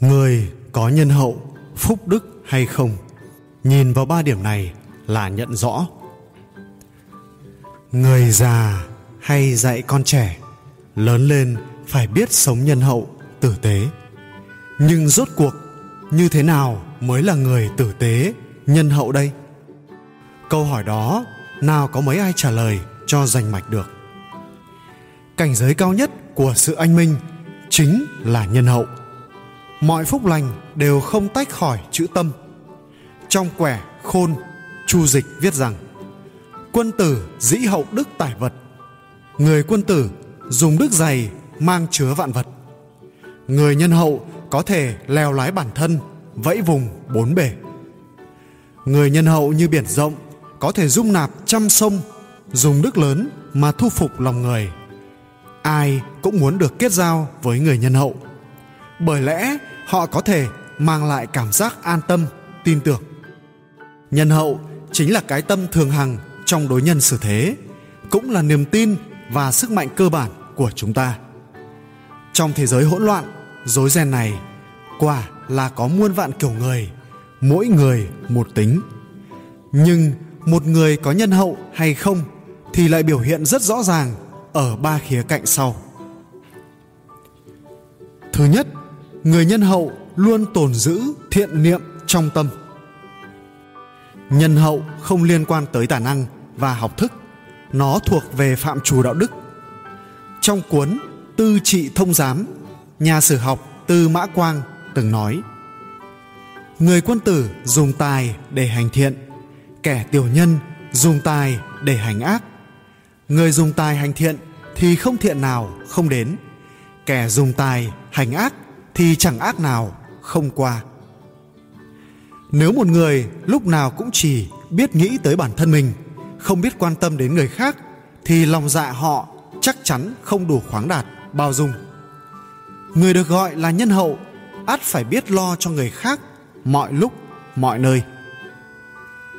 Người có nhân hậu, phúc đức hay không? Nhìn vào ba điểm này là nhận rõ. Người già hay dạy con trẻ, lớn lên phải biết sống nhân hậu, tử tế. Nhưng rốt cuộc như thế nào mới là người tử tế, nhân hậu đây? Câu hỏi đó nào có mấy ai trả lời cho rành mạch được. Cảnh giới cao nhất của sự anh minh chính là nhân hậu. Mọi phúc lành đều không tách khỏi chữ tâm. Trong quẻ khôn, Chu Dịch viết rằng: quân tử dĩ hậu đức tải vật. Người quân tử dùng đức dày mang chứa vạn vật. Người nhân hậu có thể lèo lái bản thân, vẫy vùng bốn bể. Người nhân hậu như biển rộng, có thể dung nạp trăm sông, dùng đức lớn mà thu phục lòng người. Ai cũng muốn được kết giao với người nhân hậu, bởi lẽ họ có thể mang lại cảm giác an tâm, tin tưởng. Nhân hậu chính là cái tâm thường hằng trong đối nhân xử thế, cũng là niềm tin và sức mạnh cơ bản của chúng ta. Trong thế giới hỗn loạn, rối ren này, quả là có muôn vạn kiểu người, mỗi người một tính. Nhưng một người có nhân hậu hay không thì lại biểu hiện rất rõ ràng ở ba khía cạnh sau. Thứ nhất, người nhân hậu luôn tồn giữ thiện niệm trong tâm. Nhân hậu không liên quan tới tài năng và học thức, nó thuộc về phạm trù đạo đức. Trong cuốn Tư Trị Thông Giám, nhà sử học Tư Mã Quang từng nói: người quân tử dùng tài để hành thiện, kẻ tiểu nhân dùng tài để hành ác. Người dùng tài hành thiện thì không thiện nào không đến, kẻ dùng tài hành ác thì chẳng ác nào không qua. Nếu một người lúc nào cũng chỉ biết nghĩ tới bản thân mình, không biết quan tâm đến người khác, thì lòng dạ họ chắc chắn không đủ khoáng đạt, bao dung. Người được gọi là nhân hậu ắt phải biết lo cho người khác mọi lúc, mọi nơi.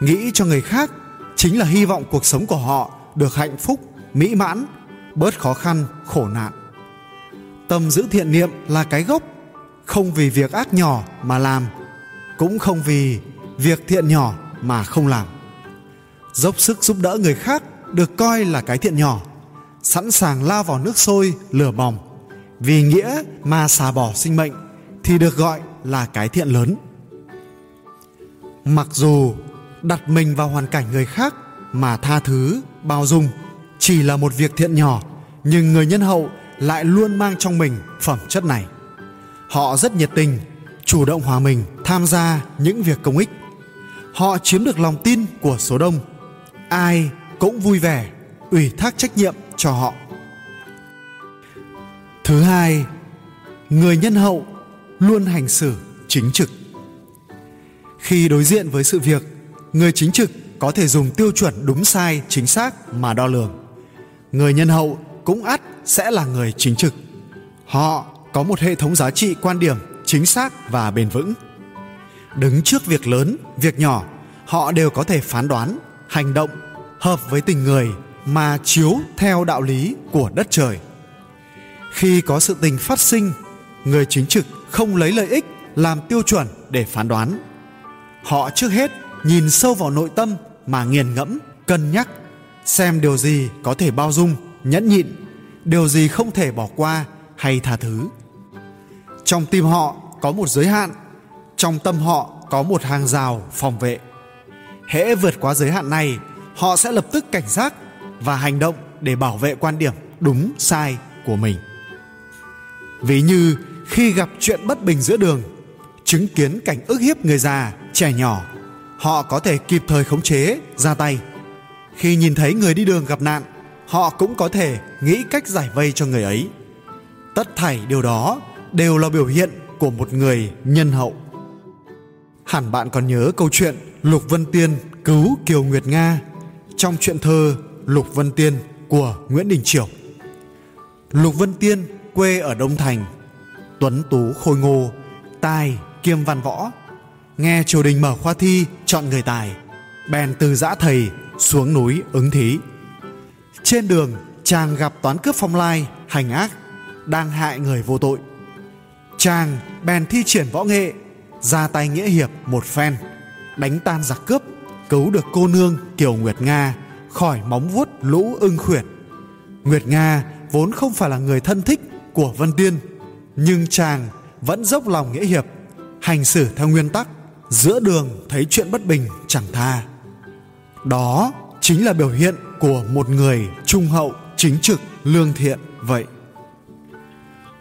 Nghĩ cho người khác chính là hy vọng cuộc sống của họ được hạnh phúc, mỹ mãn, bớt khó khăn, khổ nạn. Tâm giữ thiện niệm là cái gốc, không vì việc ác nhỏ mà làm, cũng không vì việc thiện nhỏ mà không làm. Dốc sức giúp đỡ người khác được coi là cái thiện nhỏ, sẵn sàng lao vào nước sôi lửa bỏng, vì nghĩa mà xả bỏ sinh mệnh thì được gọi là cái thiện lớn. Mặc dù đặt mình vào hoàn cảnh người khác mà tha thứ, bao dung chỉ là một việc thiện nhỏ, nhưng người nhân hậu lại luôn mang trong mình phẩm chất này. Họ rất nhiệt tình, chủ động hòa mình tham gia những việc công ích. Họ chiếm được lòng tin của số đông, ai cũng vui vẻ ủy thác trách nhiệm cho họ. Thứ hai, người nhân hậu luôn hành xử chính trực. Khi đối diện với sự việc, người chính trực có thể dùng tiêu chuẩn đúng sai chính xác mà đo lường. Người nhân hậu cũng ắt sẽ là người chính trực. Họ có một hệ thống giá trị quan điểm chính xác và bền vững. Đứng trước việc lớn, việc nhỏ, họ đều có thể phán đoán, hành động hợp với tình người mà chiếu theo đạo lý của đất trời. Khi có sự tình phát sinh, người chính trực không lấy lợi ích làm tiêu chuẩn để phán đoán. Họ trước hết nhìn sâu vào nội tâm mà nghiền ngẫm, cân nhắc, xem điều gì có thể bao dung, nhẫn nhịn, điều gì không thể bỏ qua hay tha thứ. Trong tim họ có một giới hạn, trong tâm họ có một hàng rào phòng vệ. Hễ vượt qua giới hạn này, họ sẽ lập tức cảnh giác và hành động để bảo vệ quan điểm đúng sai của mình. Ví như khi gặp chuyện bất bình giữa đường, chứng kiến cảnh ức hiếp người già, trẻ nhỏ, họ có thể kịp thời khống chế, ra tay. Khi nhìn thấy người đi đường gặp nạn, họ cũng có thể nghĩ cách giải vây cho người ấy. Tất thảy điều đó đều là biểu hiện của một người nhân hậu. Hẳn bạn còn nhớ câu chuyện Lục Vân Tiên cứu Kiều Nguyệt Nga trong truyện thơ Lục Vân Tiên của Nguyễn Đình Chiểu. Lục Vân Tiên quê ở Đông Thành, tuấn tú khôi ngô, tài kiêm văn võ. Nghe triều đình mở khoa thi chọn người tài, bèn từ giã thầy xuống núi ứng thí. Trên đường chàng gặp toán cướp Phong Lai hành ác, đang hại người vô tội. Chàng bèn thi triển võ nghệ, ra tay nghĩa hiệp một phen, đánh tan giặc cướp, cứu được cô nương Kiều Nguyệt Nga khỏi móng vuốt lũ ưng khuyển. Nguyệt Nga vốn không phải là người thân thích của Vân Tiên, nhưng chàng vẫn dốc lòng nghĩa hiệp, hành xử theo nguyên tắc, giữa đường thấy chuyện bất bình chẳng tha. Đó chính là biểu hiện của một người trung hậu, chính trực, lương thiện vậy.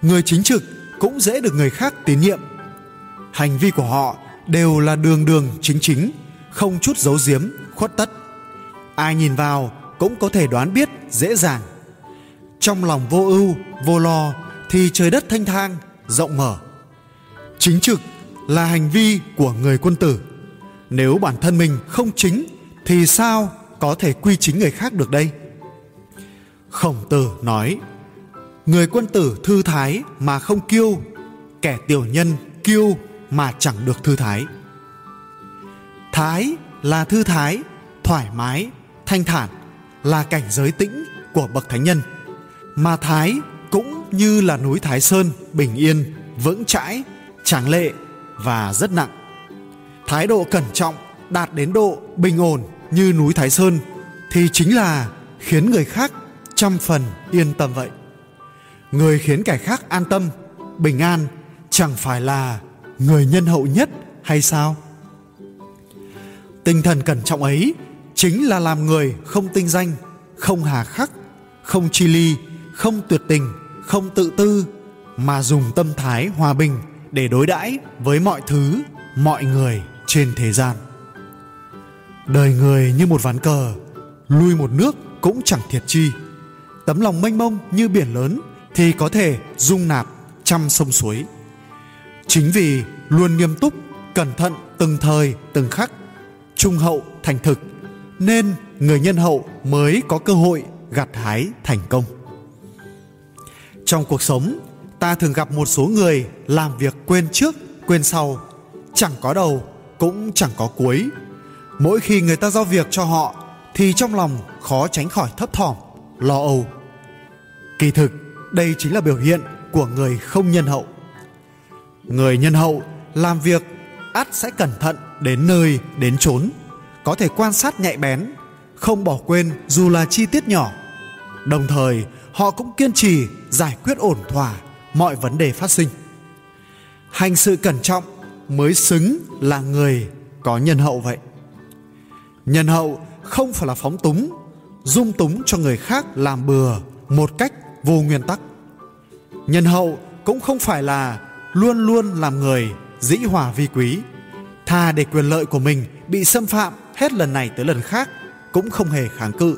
Người chính trực cũng dễ được người khác tín nhiệm. Hành vi của họ đều là đường đường chính chính, không chút giấu giếm, khuất tất. Ai nhìn vào cũng có thể đoán biết dễ dàng. Trong lòng vô ưu, vô lo thì trời đất thanh thang, rộng mở. Chính trực là hành vi của người quân tử. Nếu bản thân mình không chính thì sao có thể quy chính người khác được đây? Khổng Tử nói: người quân tử thư thái mà không kiêu, kẻ tiểu nhân kiêu mà chẳng được thư thái. Thái là thư thái, thoải mái, thanh thản là cảnh giới tĩnh của bậc thánh nhân. Mà thái cũng như là núi Thái Sơn, bình yên, vững chãi, tráng lệ và rất nặng. Thái độ cẩn trọng đạt đến độ bình ổn như núi Thái Sơn thì chính là khiến người khác trăm phần yên tâm vậy. Người khiến kẻ khác an tâm, bình an chẳng phải là người nhân hậu nhất hay sao? Tinh thần cẩn trọng ấy chính là làm người không tinh danh, không hà khắc, không chi ly, không tuyệt tình, không tự tư, mà dùng tâm thái hòa bình để đối đãi với mọi thứ, mọi người trên thế gian. Đời người như một ván cờ, lui một nước cũng chẳng thiệt chi. Tấm lòng mênh mông như biển lớn thì có thể dung nạp trăm sông suối. Chính vì luôn nghiêm túc, cẩn thận từng thời từng khắc, trung hậu thành thực, nên người nhân hậu mới có cơ hội gặt hái thành công. Trong cuộc sống, ta thường gặp một số người làm việc quên trước, quên sau, chẳng có đầu cũng chẳng có cuối. Mỗi khi người ta giao việc cho họ thì trong lòng khó tránh khỏi thấp thỏm, lo âu. Kỳ thực, đây chính là biểu hiện của người không nhân hậu. Người nhân hậu làm việc ắt sẽ cẩn thận đến nơi, đến chốn, có thể quan sát nhạy bén, không bỏ quên dù là chi tiết nhỏ. Đồng thời, họ cũng kiên trì giải quyết ổn thỏa mọi vấn đề phát sinh. Hành sự cẩn trọng mới xứng là người có nhân hậu vậy. Nhân hậu không phải là phóng túng, dung túng cho người khác làm bừa một cách vô nguyên tắc. Nhân hậu cũng không phải là luôn luôn làm người dĩ hòa vi quý, thà để quyền lợi của mình bị xâm phạm hết lần này tới lần khác cũng không hề kháng cự.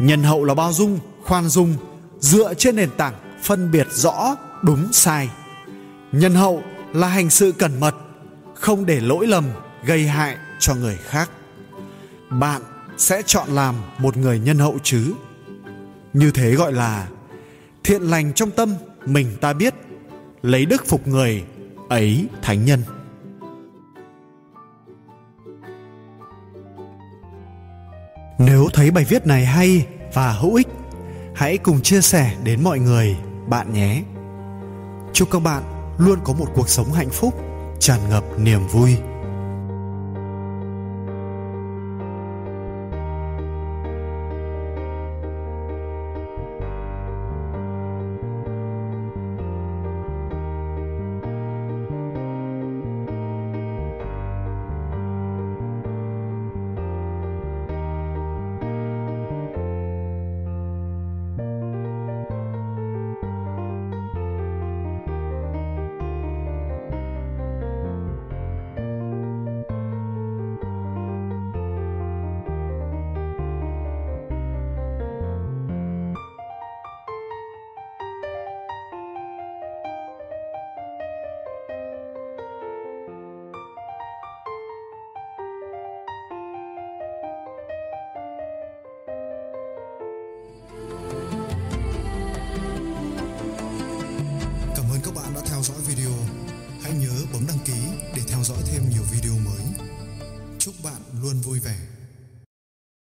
Nhân hậu là bao dung, khoan dung, dựa trên nền tảng phân biệt rõ đúng sai. Nhân hậu là hành sự cẩn mật, không để lỗi lầm gây hại cho người khác. Bạn sẽ chọn làm một người nhân hậu chứ? Như thế gọi là thiện lành trong tâm mình ta biết, lấy đức phục người ấy thánh nhân. Nếu thấy bài viết này hay và hữu ích, hãy cùng chia sẻ đến mọi người bạn nhé. Chúc các bạn luôn có một cuộc sống hạnh phúc, tràn ngập niềm vui. Video mới. Chúc bạn luôn vui vẻ.